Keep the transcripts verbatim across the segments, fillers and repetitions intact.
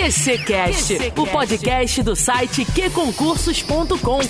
QCcast, QCcast, o podcast do site q concursos ponto com.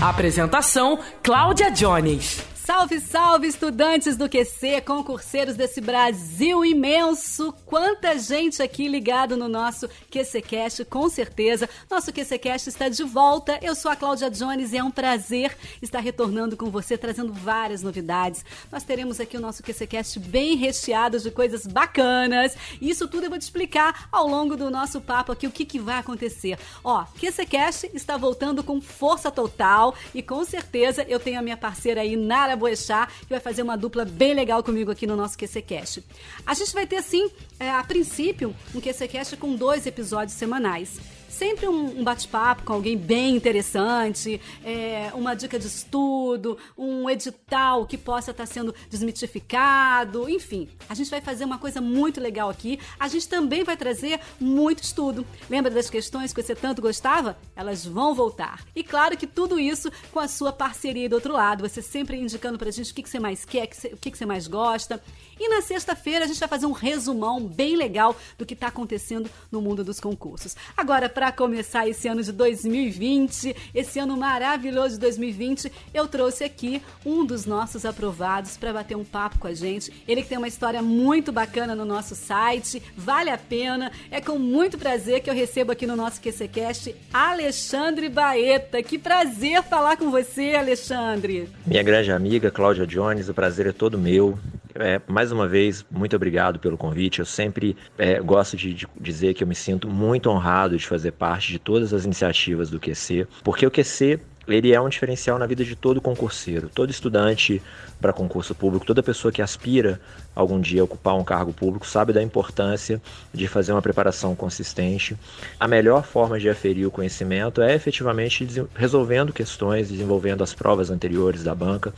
Apresentação, Cláudia Jones. Salve, salve, estudantes do Q C, concurseiros desse Brasil imenso. Quanta gente aqui ligado no nosso QCcast, com certeza. Nosso QCcast está de volta. Eu sou a Cláudia Jones e é um prazer estar retornando com você, trazendo várias novidades. Nós teremos aqui o nosso QCcast bem recheado de coisas bacanas. E isso tudo eu vou te explicar ao longo do nosso papo aqui, o que, que vai acontecer. Ó, QCcast está voltando com força total e com certeza eu tenho a minha parceira aí, Nara Boechat, que vai fazer uma dupla bem legal comigo aqui no nosso QCcast. A gente vai ter, sim, é, a princípio, um QCcast com dois episódios semanais. Sempre um, um bate-papo com alguém bem interessante, é, uma dica de estudo, um edital que possa estar sendo desmitificado, enfim. A gente vai fazer uma coisa muito legal aqui. A gente também vai trazer muito estudo. Lembra das questões que você tanto gostava? Elas vão voltar. E claro que tudo isso com a sua parceria do outro lado. Você sempre indicando pra gente o que, que você mais quer, o que, que você mais gosta. E na sexta-feira a gente vai fazer um resumão bem legal do que está acontecendo no mundo dos concursos. Agora, pra Para começar esse ano de dois mil e vinte, esse ano maravilhoso de dois mil e vinte, eu trouxe aqui um dos nossos aprovados para bater um papo com a gente. Ele que tem uma história muito bacana no nosso site, vale a pena. É com muito prazer que eu recebo aqui no nosso QCcast Alexandre Baeta. Que prazer falar com você, Alexandre. Minha grande amiga Cláudia Jones, o prazer é todo meu. É, mais uma vez, muito obrigado pelo convite. Eu sempre é, gosto de, de dizer que eu me sinto muito honrado de fazer parte de todas as iniciativas do Q C, porque o Q C ele é um diferencial na vida de todo concurseiro, todo estudante para concurso público, toda pessoa que aspira algum dia a ocupar um cargo público sabe da importância de fazer uma preparação consistente. A melhor forma de aferir o conhecimento é efetivamente resolvendo questões, desenvolvendo as provas anteriores da banca.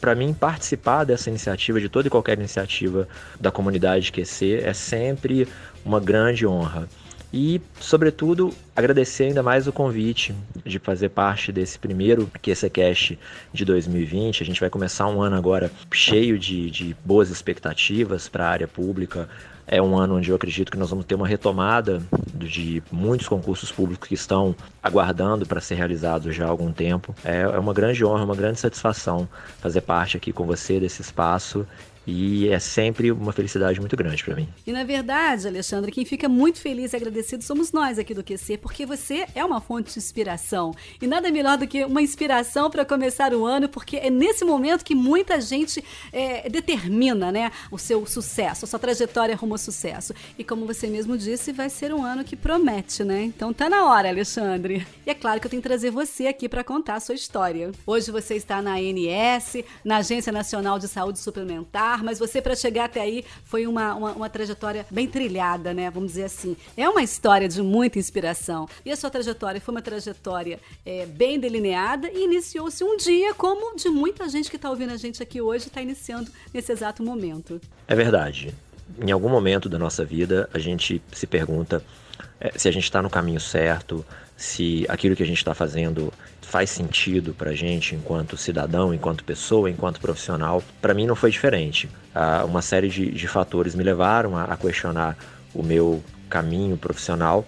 Para mim, participar dessa iniciativa, de toda e qualquer iniciativa da comunidade Q C, é sempre uma grande honra. E, sobretudo, agradecer ainda mais o convite de fazer parte desse primeiro QCcast de dois mil e vinte. A gente vai começar um ano agora cheio de, de boas expectativas para a área pública. É um ano onde eu acredito que nós vamos ter uma retomada de muitos concursos públicos que estão aguardando para ser realizados já há algum tempo. É uma grande honra, uma grande satisfação fazer parte aqui com você desse espaço. E é sempre uma felicidade muito grande para mim. E na verdade, Alexandre, quem fica muito feliz e agradecido somos nós aqui do Q C, porque você é uma fonte de inspiração. E nada melhor do que uma inspiração para começar o ano, porque é nesse momento que muita gente é, determina, né, o seu sucesso, a sua trajetória rumo ao sucesso. E como você mesmo disse, vai ser um ano que promete, né? Então tá na hora, Alexandre. E é claro que eu tenho que trazer você aqui para contar a sua história. Hoje você está na I N S S, na Agência Nacional de Saúde Suplementar, mas você, para chegar até aí, foi uma, uma, uma trajetória bem trilhada, né? Vamos dizer assim. É uma história de muita inspiração. E a sua trajetória foi uma trajetória é, bem delineada e iniciou-se um dia, como de muita gente que está ouvindo a gente aqui hoje, está iniciando nesse exato momento. É verdade. Em algum momento da nossa vida, a gente se pergunta é, se a gente está no caminho certo, se aquilo que a gente está fazendo faz sentido para a gente enquanto cidadão, enquanto pessoa, enquanto profissional. Para mim não foi diferente. Ah, uma série de, de fatores me levaram a, a questionar o meu caminho profissional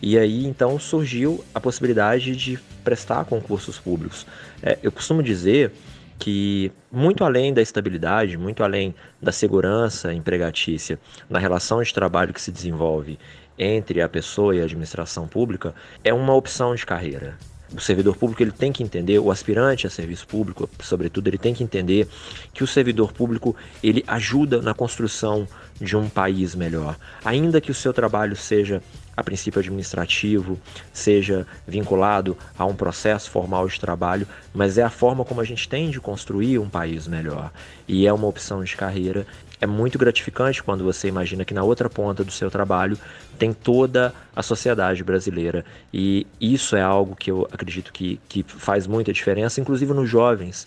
e aí então surgiu a possibilidade de prestar concursos públicos. É, eu costumo dizer que muito além da estabilidade, muito além da segurança empregatícia, na relação de trabalho que se desenvolve entre a pessoa e a administração pública, é uma opção de carreira. O servidor público ele tem que entender, o aspirante a serviço público, sobretudo, ele tem que entender que o servidor público ele ajuda na construção de um país melhor. Ainda que o seu trabalho seja a princípio administrativo, seja vinculado a um processo formal de trabalho, mas é a forma como a gente tem de construir um país melhor. E é uma opção de carreira. É muito gratificante quando você imagina que na outra ponta do seu trabalho tem toda a sociedade brasileira. E isso é algo que eu acredito que, que faz muita diferença, inclusive nos jovens.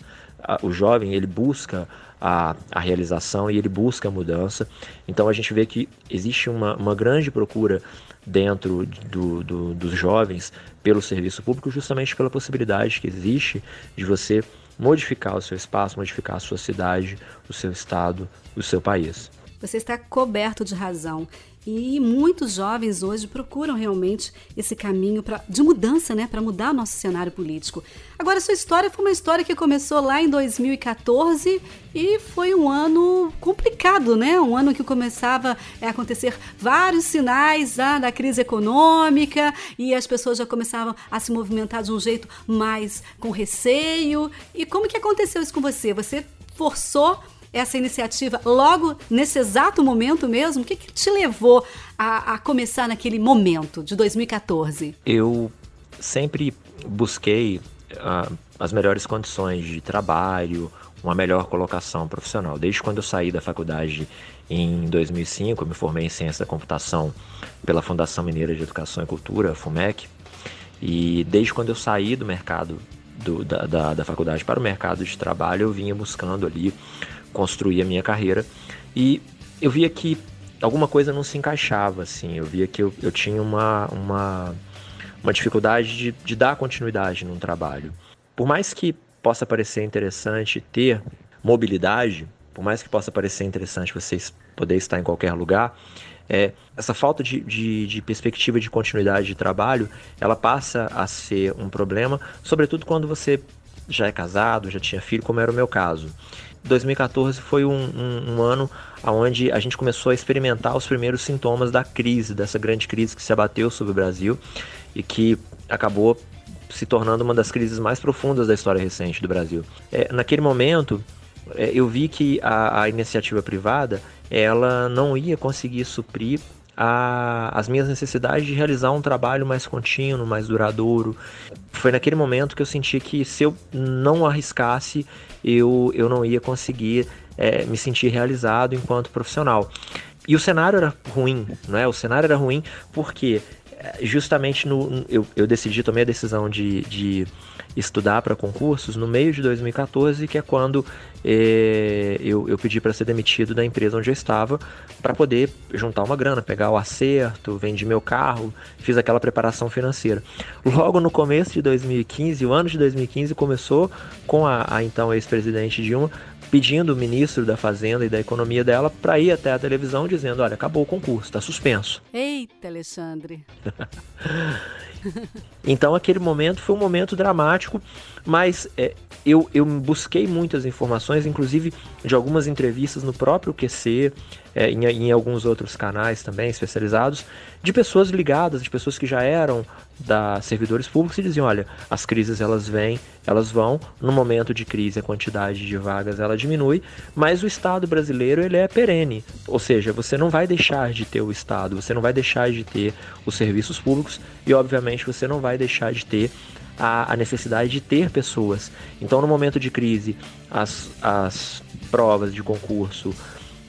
O jovem, ele busca a, a realização e ele busca a mudança. Então a gente vê que existe uma, uma grande procura dentro do, do, dos jovens pelo serviço público, justamente pela possibilidade que existe de você modificar o seu espaço, modificar a sua cidade, o seu estado, o seu país. Você está coberto de razão. E muitos jovens hoje procuram realmente esse caminho pra, de mudança, né, para mudar o nosso cenário político. Agora, sua história foi uma história que começou lá em dois mil e quatorze e foi um ano complicado, né? Um ano que começava a acontecer vários sinais ah, da crise econômica e as pessoas já começavam a se movimentar de um jeito mais com receio. E como que aconteceu isso com você? Você forçou essa iniciativa logo nesse exato momento mesmo? O que, que te levou a, a começar naquele momento de dois mil e quatorze? Eu sempre busquei uh, as melhores condições de trabalho, uma melhor colocação profissional. Desde quando eu saí da faculdade em dois mil e cinco, eu me formei em Ciência da Computação pela Fundação Mineira de Educação e Cultura, FUMEC, e desde quando eu saí do mercado do, da, da, da faculdade para o mercado de trabalho, eu vinha buscando ali construir a minha carreira, e eu via que alguma coisa não se encaixava, assim, eu via que eu, eu tinha uma, uma, uma dificuldade de, de dar continuidade num trabalho. Por mais que possa parecer interessante ter mobilidade, por mais que possa parecer interessante vocês poder estar em qualquer lugar, é, essa falta de, de, de perspectiva de continuidade de trabalho, ela passa a ser um problema, sobretudo quando você já é casado, já tinha filho, como era o meu caso. dois mil e quatorze foi um, um, um ano onde a gente começou a experimentar os primeiros sintomas da crise, dessa grande crise que se abateu sobre o Brasil e que acabou se tornando uma das crises mais profundas da história recente do Brasil. É, naquele momento, é, eu vi que a, a iniciativa privada, ela não ia conseguir suprir a, as minhas necessidades de realizar um trabalho mais contínuo, mais duradouro. Foi naquele momento que eu senti que se eu não arriscasse, eu, eu não ia conseguir é, me sentir realizado enquanto profissional. E o cenário era ruim, né? O cenário era ruim porque justamente no, eu, eu decidi, tomei a decisão de, de estudar para concursos no meio de dois mil e quatorze, que é quando é, eu, eu pedi para ser demitido da empresa onde eu estava, para poder juntar uma grana, pegar o acerto, vendi meu carro, fiz aquela preparação financeira. Logo no começo de dois mil e quinze, o ano de dois mil e quinze começou com a, a então ex-presidente Dilma pedindo o ministro da Fazenda e da Economia dela para ir até a televisão dizendo: olha, acabou o concurso, está suspenso. Eita, Alexandre! Então aquele momento foi um momento dramático, mas é, eu, eu busquei muitas informações, inclusive de algumas entrevistas no próprio Q C, é, em, em alguns outros canais também especializados, de pessoas ligadas, de pessoas que já eram da servidores públicos e diziam: olha, as crises elas vêm, elas vão, no momento de crise a quantidade de vagas ela diminui, mas o Estado brasileiro ele é perene, ou seja, você não vai deixar de ter o Estado, você não vai deixar de ter os serviços públicos e obviamente você não vai deixar de ter a, a necessidade de ter pessoas. Então no momento de crise as, as provas de concurso,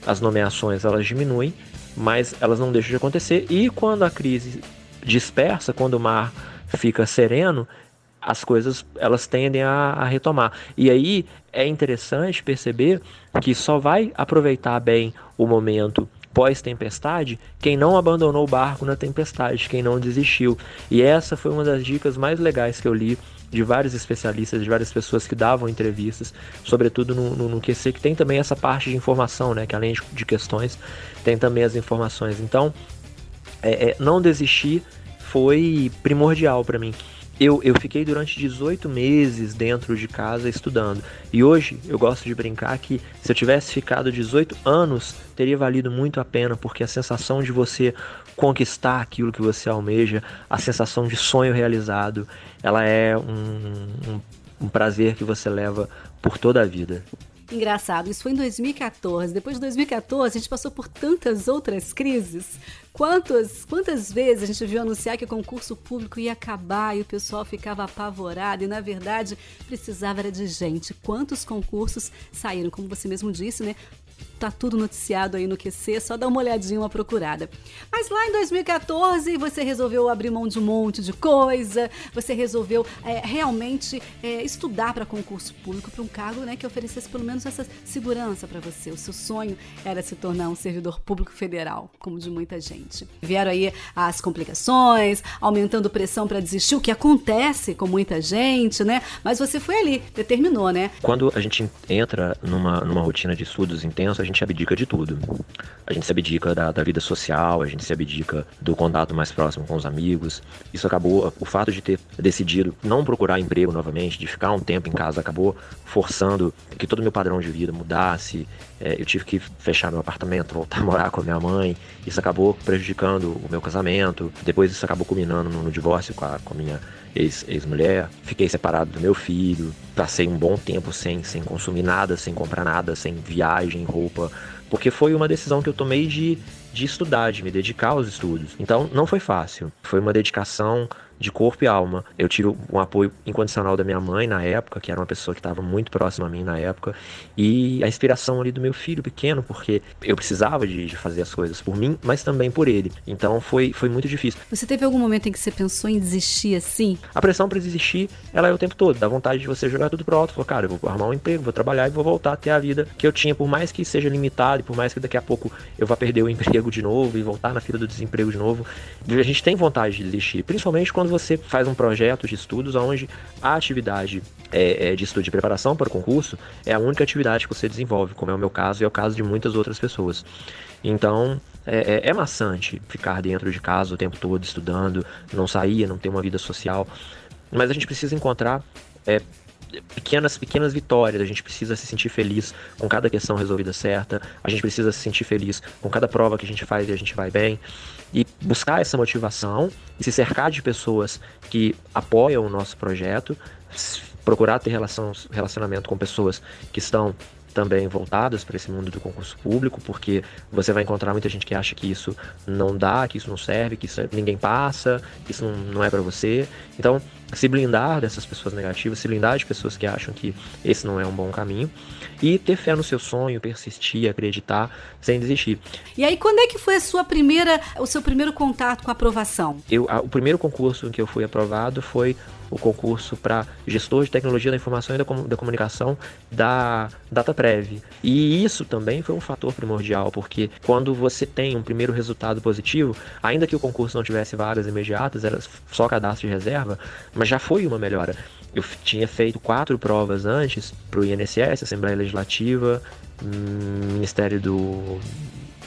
as nomeações elas diminuem, mas elas não deixam de acontecer, e quando a crise dispersa, quando o mar fica sereno, as coisas elas tendem a, a retomar. E aí é interessante perceber que só vai aproveitar bem o momento pós-tempestade quem não abandonou o barco na tempestade, quem não desistiu. E essa foi uma das dicas mais legais que eu li de vários especialistas, de várias pessoas que davam entrevistas, sobretudo no, no, no Q C, que tem também essa parte de informação, né, que além de, de questões, tem também as informações. Então, É, é, não desistir foi primordial para mim. Eu, eu fiquei durante dezoito meses dentro de casa estudando. E hoje eu gosto de brincar que se eu tivesse ficado dezoito anos, teria valido muito a pena, porque a sensação de você conquistar aquilo que você almeja, a sensação de sonho realizado, ela é um, um, um prazer que você leva por toda a vida. Engraçado, isso foi em dois mil e quatorze. Depois de dois mil e quatorze, a gente passou por tantas outras crises. Quantas, quantas vezes a gente viu anunciar que o concurso público ia acabar e o pessoal ficava apavorado e, na verdade, precisava era de gente. Quantos concursos saíram, como você mesmo disse, né? Tá tudo noticiado aí no Q C, só dá uma olhadinha, uma procurada. Mas lá em dois mil e quatorze você resolveu abrir mão de um monte de coisa, você resolveu é, realmente é, estudar para concurso público, para um cargo, né, que oferecesse pelo menos essa segurança para você. O seu sonho era se tornar um servidor público federal, como de muita gente. Vieram aí as complicações, aumentando pressão para desistir, o que acontece com muita gente, né? Mas você foi ali, determinou, né? Quando a gente entra numa, numa rotina de estudos intensa, senso, a gente abdica de tudo. A gente se abdica da, da vida social, a gente se abdica do contato mais próximo com os amigos. Isso acabou, o fato de ter decidido não procurar emprego novamente, de ficar um tempo em casa, acabou forçando que todo o meu padrão de vida mudasse. É, eu tive que fechar meu apartamento, voltar a morar com a minha mãe. Isso acabou prejudicando o meu casamento. Depois isso acabou culminando no, no divórcio com a, com a minha ex, ex-mulher. Fiquei separado do meu filho. Passei um bom tempo sem, sem consumir nada, sem comprar nada, sem viagem, roupa. Porque foi uma decisão que eu tomei de, de estudar, de me dedicar aos estudos. Então, não foi fácil. Foi uma dedicação de corpo e alma. Eu tive um apoio incondicional da minha mãe na época, que era uma pessoa que estava muito próxima a mim na época. E a inspiração ali do meu filho pequeno, porque eu precisava de, de fazer as coisas por mim, mas também por ele. Então, foi, foi muito difícil. Você teve algum momento em que você pensou em desistir assim? A pressão para desistir, ela é o tempo todo. Dá vontade de você jogar tudo pro alto. Falar, cara, eu vou arrumar um emprego, vou trabalhar e vou voltar a ter a vida que eu tinha, por mais que seja limitada, por mais que daqui a pouco eu vá perder o emprego de novo e voltar na fila do desemprego de novo. A gente tem vontade de desistir, principalmente quando você faz um projeto de estudos onde a atividade é, é, de estudo de preparação para o concurso é a única atividade que você desenvolve, como é o meu caso e é o caso de muitas outras pessoas. Então, é, é, é maçante ficar dentro de casa o tempo todo estudando, não sair, não ter uma vida social, mas a gente precisa encontrar... É, Pequenas, pequenas vitórias, a gente precisa se sentir feliz com cada questão resolvida certa, a gente precisa se sentir feliz com cada prova que a gente faz e a gente vai bem, e buscar essa motivação, e se cercar de pessoas que apoiam o nosso projeto, procurar ter relação, relacionamento com pessoas que estão também voltadas para esse mundo do concurso público, porque você vai encontrar muita gente que acha que isso não dá, que isso não serve, que isso ninguém passa, que isso não, não é para você. Então, se blindar dessas pessoas negativas, se blindar de pessoas que acham que esse não é um bom caminho e ter fé no seu sonho, persistir, acreditar, sem desistir. E aí, quando é que foi a sua primeira, o seu primeiro contato com a aprovação? Eu, a, o primeiro concurso em que eu fui aprovado foi o concurso para gestor de tecnologia da informação e da, da comunicação da DataPrev. E isso também foi um fator primordial, porque quando você tem um primeiro resultado positivo, ainda que o concurso não tivesse vagas imediatas, era só cadastro de reserva, mas já foi uma melhora. Eu tinha feito quatro provas antes para o I N S S, Assembleia Legislativa, Ministério do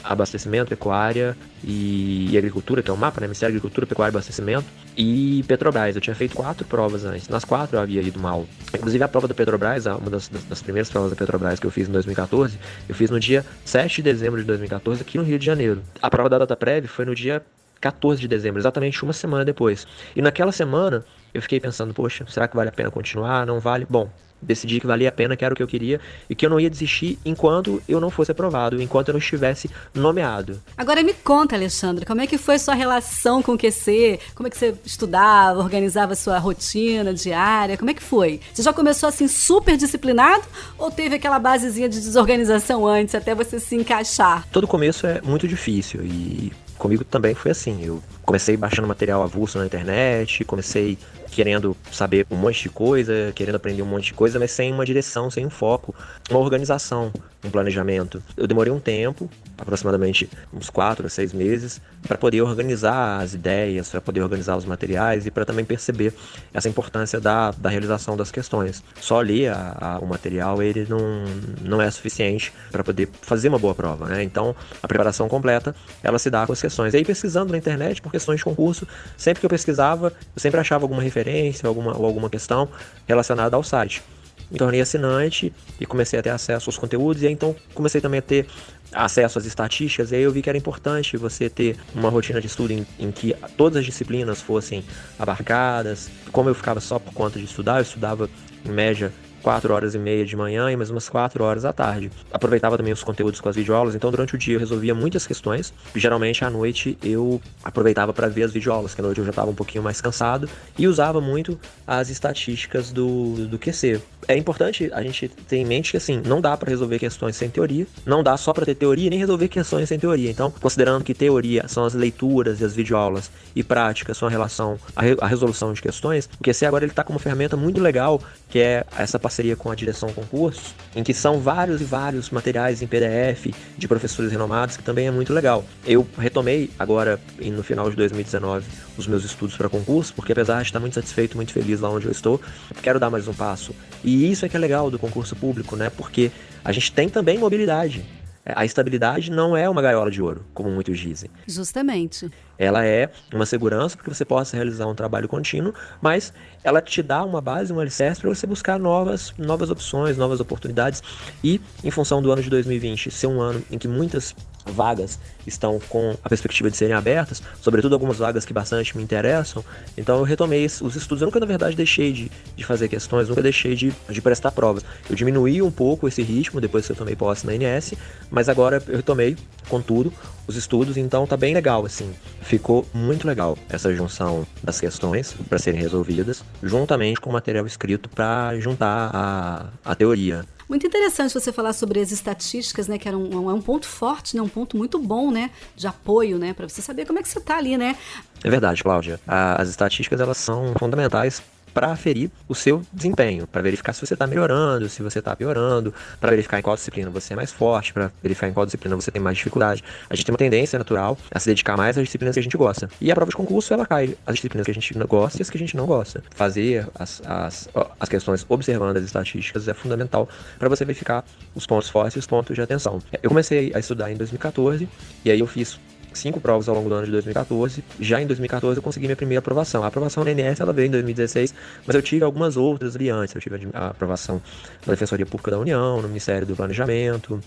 Abastecimento, Pecuária e Agricultura, que é o mapa, né? Ministério da Agricultura, Pecuária e Abastecimento, e Petrobras. Eu tinha feito quatro provas antes. Nas quatro eu havia ido mal. Inclusive a prova da Petrobras, uma das, das primeiras provas da Petrobras que eu fiz em dois mil e catorze, eu fiz no dia sete de dezembro de dois mil e catorze aqui no Rio de Janeiro. A prova da DataPrev foi no dia quatorze de dezembro, exatamente uma semana depois. E naquela semana eu fiquei pensando, poxa, será que vale a pena continuar? Não vale? Bom, decidi que valia a pena, que era o que eu queria e que eu não ia desistir enquanto eu não fosse aprovado, enquanto eu não estivesse nomeado. Agora me conta, Alexandre, como é que foi a sua relação com o Q C? Como é que você estudava, organizava a sua rotina diária? Como é que foi? Você já começou assim super disciplinado ou teve aquela basezinha de desorganização antes até você se encaixar? Todo começo é muito difícil e comigo também foi assim. Eu comecei baixando material avulso na internet, comecei querendo saber um monte de coisa, querendo aprender um monte de coisa, mas sem uma direção, sem um foco, uma organização, um planejamento. Eu demorei um tempo, aproximadamente uns quatro a seis meses, para poder organizar as ideias, para poder organizar os materiais e para também perceber essa importância da, da realização das questões. Só ler a, a, o material, ele não, não é suficiente para poder fazer uma boa prova, né? Então, a preparação completa, ela se dá com as questões. E aí, pesquisando na internet por questões de concurso, sempre que eu pesquisava, eu sempre achava alguma referência alguma, ou alguma questão relacionada ao site. Me tornei assinante e comecei a ter acesso aos conteúdos e aí, então comecei também a ter acesso às estatísticas e aí eu vi que era importante você ter uma rotina de estudo em, em que todas as disciplinas fossem abarcadas. Como eu ficava só por conta de estudar, eu estudava em média quatro horas e meia de manhã e mais umas quatro horas à tarde. Aproveitava também os conteúdos com as videoaulas, então durante o dia eu resolvia muitas questões. Geralmente à noite eu aproveitava para ver as videoaulas, que à noite eu já estava um pouquinho mais cansado e usava muito as estatísticas do, do Q C. É importante a gente ter em mente que assim, não dá para resolver questões sem teoria, não dá só para ter teoria nem resolver questões sem teoria. Então, considerando que teoria são as leituras e as videoaulas e prática são a relação à re, a resolução de questões, o Q C agora ele está com uma ferramenta muito legal, que é essa parceria seria com a direção concursos, em que são vários e vários materiais em P D F de professores renomados, que também é muito legal. Eu retomei agora, no final de dois mil e dezenove, os meus estudos para concurso, porque apesar de estar muito satisfeito, muito feliz lá onde eu estou, quero dar mais um passo. E isso é que é legal do concurso público, né? Porque a gente tem também mobilidade. A estabilidade não é uma gaiola de ouro, como muitos dizem. Justamente. Ela é uma segurança para que você possa realizar um trabalho contínuo, mas ela te dá uma base, um alicerce para você buscar novas, novas opções, novas oportunidades. E em função do ano de dois mil e vinte ser um ano em que muitas vagas estão com a perspectiva de serem abertas, sobretudo algumas vagas que bastante me interessam, então eu retomei os estudos. Eu nunca, na verdade, deixei de, de fazer questões, nunca deixei de, de prestar provas. Eu diminuí um pouco esse ritmo depois que eu tomei posse na I N S S, mas agora eu retomei, contudo, os estudos, então tá bem legal, assim. Ficou muito legal essa junção das questões para serem resolvidas, juntamente com o material escrito para juntar a, a teoria. Muito interessante você falar sobre as estatísticas, né, que era um, um ponto forte, né, um ponto muito bom, né, de apoio, né, para você saber como é que você tá ali, né? É verdade, Cláudia. A, as estatísticas, elas são fundamentais para aferir o seu desempenho, para verificar se você está melhorando, se você está piorando, para verificar em qual disciplina você é mais forte, para verificar em qual disciplina você tem mais dificuldade. A gente tem uma tendência natural a se dedicar mais às disciplinas que a gente gosta. E a prova de concurso, ela cai as disciplinas que a gente gosta e as que a gente não gosta. Fazer as, as, as questões observando as estatísticas é fundamental para você verificar os pontos fortes e os pontos de atenção. Eu comecei a estudar em dois mil e catorze e aí eu fiz cinco provas ao longo do ano de dois mil e catorze. Já em dois mil e catorze eu consegui minha primeira aprovação. A aprovação na I N S S ela veio em dois mil e dezesseis, mas eu tive algumas outras ali antes. Eu tive a aprovação na Defensoria Pública da União, no Ministério do Planejamento,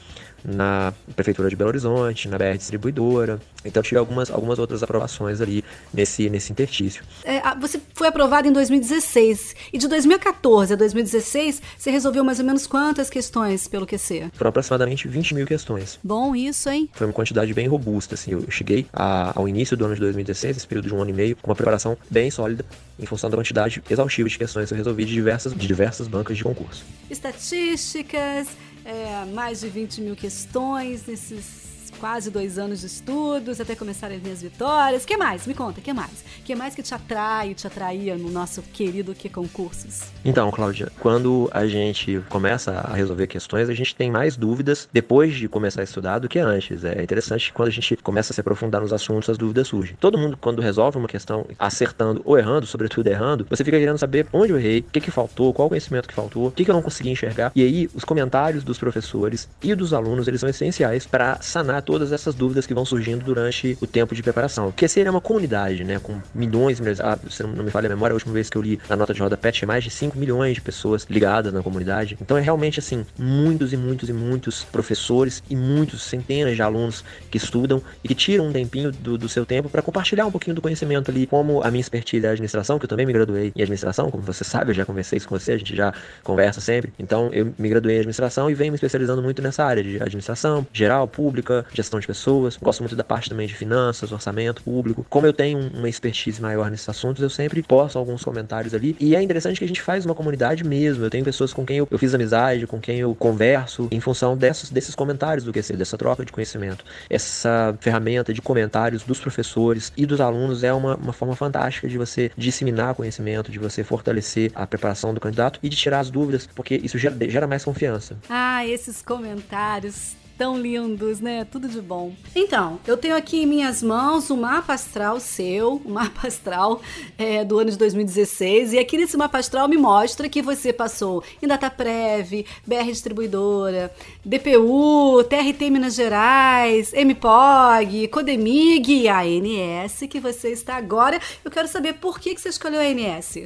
na Prefeitura de Belo Horizonte, na B R Distribuidora. Então eu tive algumas, algumas outras aprovações ali nesse, nesse interstício. É, você foi aprovado em dois mil e dezesseis e de dois mil e catorze a dois mil e dezesseis você resolveu mais ou menos quantas questões pelo Q C? Foram aproximadamente vinte mil questões. Bom, isso, hein? Foi uma quantidade bem robusta, assim. Eu cheguei a, ao início do ano de dois mil e dezesseis, esse período de um ano e meio, com uma preparação bem sólida em função da quantidade exaustiva de questões que eu resolvi de diversas, de diversas bancas de concurso. Estatísticas... É, mais de vinte mil questões nesses quase dois anos de estudos, até começar as minhas vitórias. O que mais? Me conta, o que mais? O que mais que te atrai, te atraía no nosso querido Q Concursos? Então, Cláudia, quando a gente começa a resolver questões, a gente tem mais dúvidas depois de começar a estudar do que antes. É interessante que quando a gente começa a se aprofundar nos assuntos, as dúvidas surgem. Todo mundo, quando resolve uma questão acertando ou errando, sobretudo errando, você fica querendo saber onde eu errei, o que que faltou, qual conhecimento que faltou, o que que eu não consegui enxergar. E aí, os comentários dos professores e dos alunos, eles são essenciais para sanar todas essas dúvidas que vão surgindo durante o tempo de preparação. Porque seria uma comunidade, né, com milhões, milhões, ah, se não me falha a memória, a última vez que eu li na nota de rodapé tinha mais de cinco milhões de pessoas ligadas na comunidade. Então é realmente assim, muitos e muitos e muitos professores e muitos, centenas de alunos que estudam e que tiram um tempinho do, do seu tempo para compartilhar um pouquinho do conhecimento ali, como a minha expertise é a administração, que eu também me graduei em administração, como você sabe, eu já conversei isso com você, a gente já conversa sempre. Então eu me graduei em administração e venho me especializando muito nessa área de administração, geral, pública, gestão de pessoas. Gosto muito da parte também de finanças, orçamento público. Como eu tenho uma expertise maior nesses assuntos, eu sempre posto alguns comentários ali. E é interessante que a gente faz uma comunidade mesmo. Eu tenho pessoas com quem eu, eu fiz amizade, com quem eu converso, em função desses, desses comentários do Q C, dessa troca de conhecimento. Essa ferramenta de comentários dos professores e dos alunos é uma, uma forma fantástica de você disseminar conhecimento, de você fortalecer a preparação do candidato e de tirar as dúvidas, porque isso gera, gera mais confiança. Ah, esses comentários tão lindos, né? Tudo de bom. Então, eu tenho aqui em minhas mãos o mapa astral seu, o mapa astral é, do ano de dois mil e dezesseis, e aqui nesse mapa astral me mostra que você passou em DataPrev, B R Distribuidora, B P U, T R T Minas Gerais, M P O G, Codemig e a ANS, que você está agora. Eu quero saber por que, que você escolheu a ANS.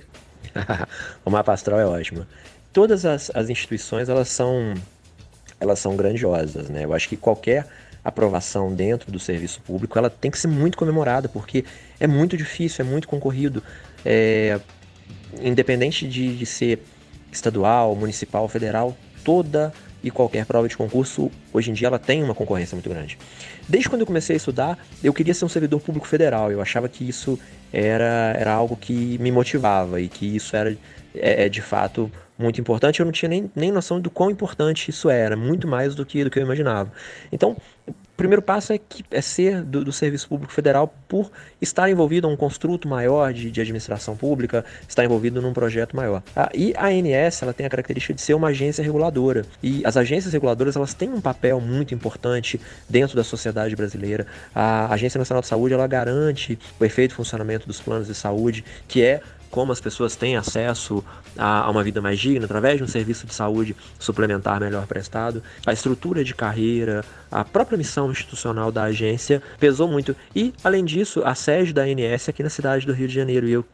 O mapa astral é ótimo. Todas as, as instituições, elas são... elas são grandiosas, né? Eu acho que qualquer aprovação dentro do serviço público, ela tem que ser muito comemorada, porque é muito difícil, é muito concorrido, é... independente de, de ser estadual, municipal, federal, toda e qualquer prova de concurso, hoje em dia, ela tem uma concorrência muito grande. Desde quando eu comecei a estudar, eu queria ser um servidor público federal, eu achava que isso era, era algo que me motivava e que isso era, é, é de fato, muito importante. Eu não tinha nem, nem noção do quão importante isso era, muito mais do que, do que eu imaginava. Então, o primeiro passo é, que, é ser do, do serviço público federal por estar envolvido em um construto maior de, de administração pública, estar envolvido num projeto maior. Ah, e a ANS, ela tem a característica de ser uma agência reguladora, e as agências reguladoras, elas têm um papel muito importante dentro da sociedade brasileira. A Agência Nacional de Saúde, ela garante o efeito funcionamento dos planos de saúde, que é como as pessoas têm acesso a, a uma vida mais digna através de um serviço de saúde suplementar melhor prestado, a estrutura de carreira, a própria missão institucional da agência pesou muito. E, além disso, a sede da I N S S aqui na cidade do Rio de Janeiro, e eu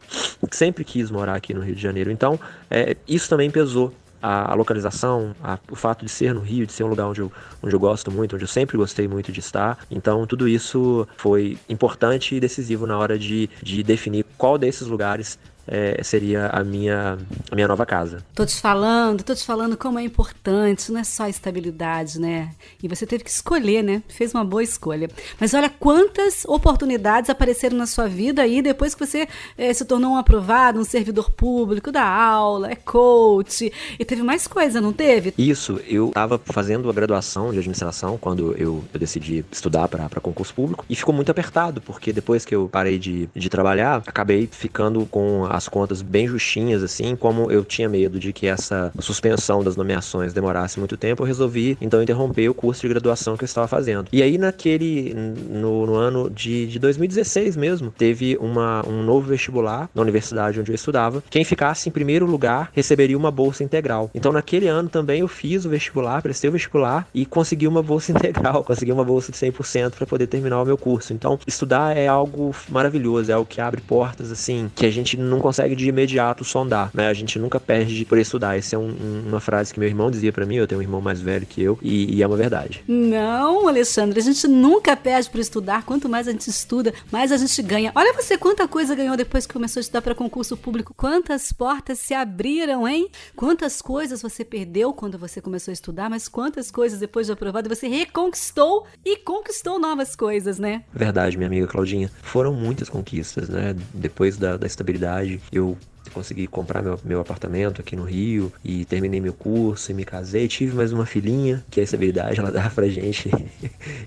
sempre quis morar aqui no Rio de Janeiro, então é, isso também pesou. A localização, a, o fato de ser no Rio, de ser um lugar onde eu, onde eu gosto muito, onde eu sempre gostei muito de estar. Então, tudo isso foi importante e decisivo na hora de, de definir qual desses lugares é, seria a minha, a minha nova casa. Tô te falando, tô te falando como é importante, isso não é só estabilidade, né? E você teve que escolher, né? Fez uma boa escolha. Mas olha quantas oportunidades apareceram na sua vida aí depois que você é, se tornou um aprovado, um servidor público, dá aula, é coach, e teve mais coisa, não teve? Isso, eu estava fazendo a graduação de administração quando eu, eu decidi estudar para concurso público, e ficou muito apertado, porque depois que eu parei de, de trabalhar, acabei ficando com as contas bem justinhas, assim, como eu tinha medo de que essa suspensão das nomeações demorasse muito tempo, eu resolvi então interromper o curso de graduação que eu estava fazendo. E aí naquele, no, no ano de, de dois mil e dezesseis mesmo, teve uma, um novo vestibular na universidade onde eu estudava, quem ficasse em primeiro lugar receberia uma bolsa integral. Então naquele ano também eu fiz o vestibular, prestei o vestibular e consegui uma bolsa integral, consegui uma bolsa de cem por cento para poder terminar o meu curso. Então estudar é algo maravilhoso, é algo que abre portas assim, que a gente não consegue de imediato sondar, né? A gente nunca perde por estudar. Essa é um, uma frase que meu irmão dizia para mim, eu tenho um irmão mais velho que eu, e, e é uma verdade. Não, Alexandre, a gente nunca perde por estudar, quanto mais a gente estuda, mais a gente ganha. Olha você quanta coisa ganhou depois que começou a estudar para concurso público, quantas portas se abriram, hein? Quantas coisas você perdeu quando você começou a estudar, mas quantas coisas depois de aprovado você reconquistou e conquistou novas coisas, né? Verdade, minha amiga Claudinha. Foram muitas conquistas, né? Depois da, da estabilidade, eu consegui comprar meu, meu apartamento aqui no Rio e terminei meu curso e me casei, tive mais uma filhinha, que a estabilidade ela dá pra gente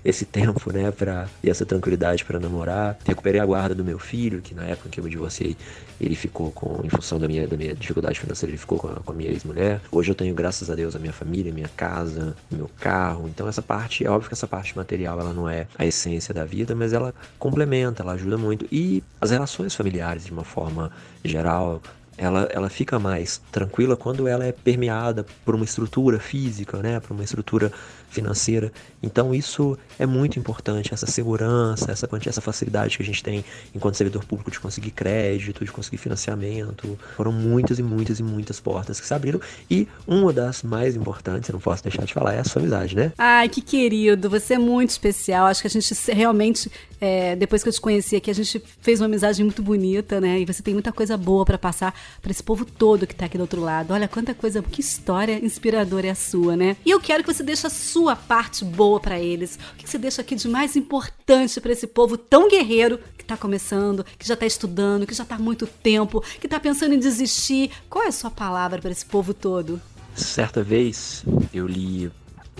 esse tempo, né, pra, e essa tranquilidade pra namorar. Recuperei a guarda do meu filho, que na época que eu me divorciei ele ficou com, em função da minha, da minha dificuldade financeira, ele ficou com a, com a minha ex-mulher. Hoje eu tenho, graças a Deus, a minha família, minha casa, meu carro. Então essa parte, é óbvio que essa parte material ela não é a essência da vida, mas ela complementa, ela ajuda muito. E as relações familiares, de uma forma geral, Ela, ela fica mais tranquila quando ela é permeada por uma estrutura física, né? Por uma estrutura financeira. Então isso é muito importante, essa segurança, essa, essa facilidade que a gente tem enquanto servidor público de conseguir crédito, de conseguir financiamento. Foram muitas e muitas e muitas portas que se abriram, e uma das mais importantes, eu não posso deixar de falar, é a sua amizade, né? Ai, que querido, você é muito especial. Acho que a gente realmente, é, depois que eu te conheci aqui, a gente fez uma amizade muito bonita, né? E você tem muita coisa boa para passar para esse povo todo que tá aqui do outro lado. Olha quanta coisa, que história inspiradora é a sua, né? E eu quero que você deixe a sua parte boa para eles. O que você deixa aqui de mais importante para esse povo tão guerreiro que tá começando, que já tá estudando, que já tá há muito tempo, que tá pensando em desistir? Qual é a sua palavra para esse povo todo? Certa vez eu li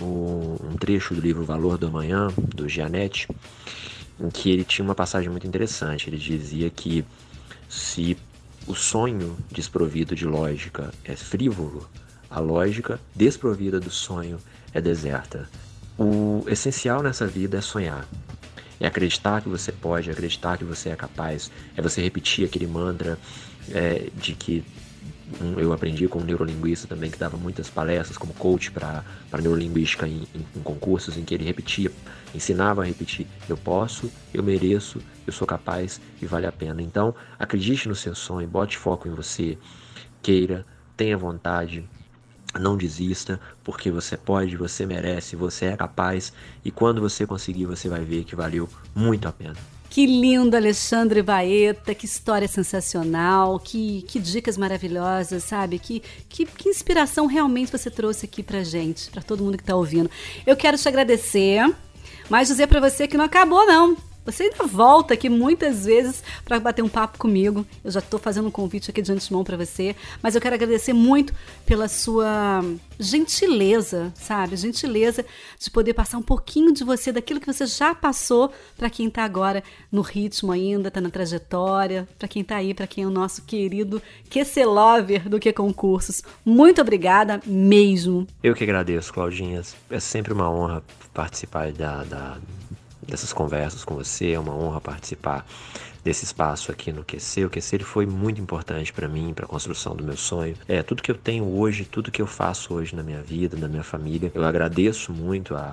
um, um trecho do livro Valor do Amanhã, do Gianetti, em que ele tinha uma passagem muito interessante. Ele dizia que se o sonho desprovido de lógica é frívolo, a lógica desprovida do sonho é deserta. O essencial nessa vida é sonhar. É acreditar que você pode, é acreditar que você é capaz. É você repetir aquele mantra é, de que um, eu aprendi como neurolinguista também, que dava muitas palestras como coach para neurolinguística em, em, em concursos, em que ele repetia, ensinava a repetir: eu posso, eu mereço, eu sou capaz e vale a pena. Então, acredite no seu sonho, bote foco em você, queira, tenha vontade, não desista, porque você pode, você merece, você é capaz, e quando você conseguir, você vai ver que valeu muito a pena. Que lindo, Alexandre Baeta, que história sensacional, que, que dicas maravilhosas, sabe? Que, que, que inspiração realmente você trouxe aqui pra gente, pra todo mundo que tá ouvindo. Eu quero te agradecer, mas dizer pra você que não acabou, não. Você ainda volta aqui muitas vezes para bater um papo comigo. Eu já estou fazendo um convite aqui de antemão para você. Mas eu quero agradecer muito pela sua gentileza, sabe? Gentileza de poder passar um pouquinho de você, daquilo que você já passou, para quem está agora no ritmo ainda, está na trajetória, para quem está aí, para quem é o nosso querido QClover do QConcursos. Muito obrigada mesmo. Eu que agradeço, Claudinha. É sempre uma honra participar da... da... dessas conversas com você, é uma honra participar desse espaço aqui no Q C. O Q C ele foi muito importante para mim, para a construção do meu sonho. É, tudo que eu tenho hoje, tudo que eu faço hoje na minha vida, na minha família, eu agradeço muito a,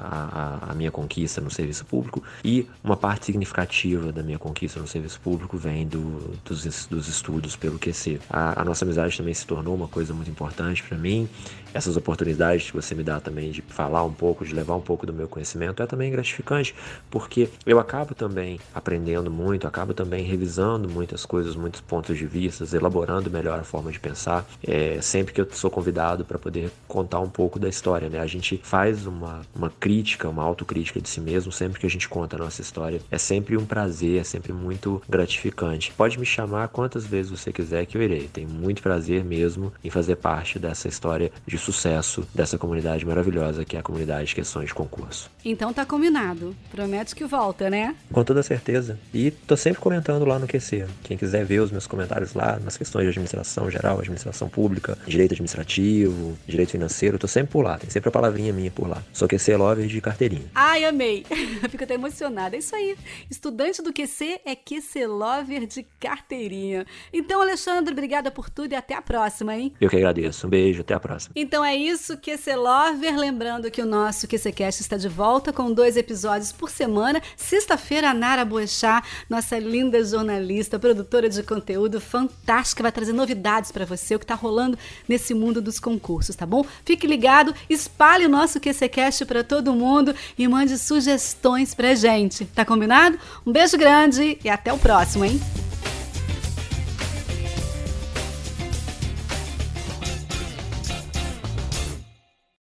a, a minha conquista no serviço público, e uma parte significativa da minha conquista no serviço público vem do, dos, dos estudos pelo Q C. A, a nossa amizade também se tornou uma coisa muito importante para mim. Essas oportunidades que você me dá também de falar um pouco, de levar um pouco do meu conhecimento, é também gratificante, porque eu acabo também aprendendo muito, acabo também revisando muitas coisas, muitos pontos de vista, elaborando melhor a forma de pensar. É, sempre que eu sou convidado para poder contar um pouco da história, né? A gente faz uma, uma crítica, uma autocrítica de si mesmo, sempre que a gente conta a nossa história. É sempre um prazer, é sempre muito gratificante. Pode me chamar quantas vezes você quiser que eu irei. Tenho muito prazer mesmo em fazer parte dessa história de sucesso dessa comunidade maravilhosa que é a comunidade de questões de concurso. Então tá combinado. Prometo que volta, né? Com toda certeza. E tô sempre comentando lá no Q C. Quem quiser ver os meus comentários lá, nas questões de administração geral, administração pública, direito administrativo, direito financeiro, tô sempre por lá. Tem sempre a palavrinha minha por lá. Sou Q C Lover de carteirinha. Ai, amei. Fico até emocionada. É isso aí. Estudante do Q C é Q C Lover de carteirinha. Então, Alexandre, obrigada por tudo e até a próxima, hein? Eu que agradeço. Um beijo, até a próxima. Então é isso, Q C Lover. Lembrando que o nosso QCcast está de volta com dois episódios por semana. Sexta-feira, a Nara Boechat, nossa linda jornalista, produtora de conteúdo fantástica, vai trazer novidades para você, o que está rolando nesse mundo dos concursos, tá bom? Fique ligado, espalhe o nosso QCcast para todo mundo e mande sugestões pra gente. Tá combinado? Um beijo grande e até o próximo, hein?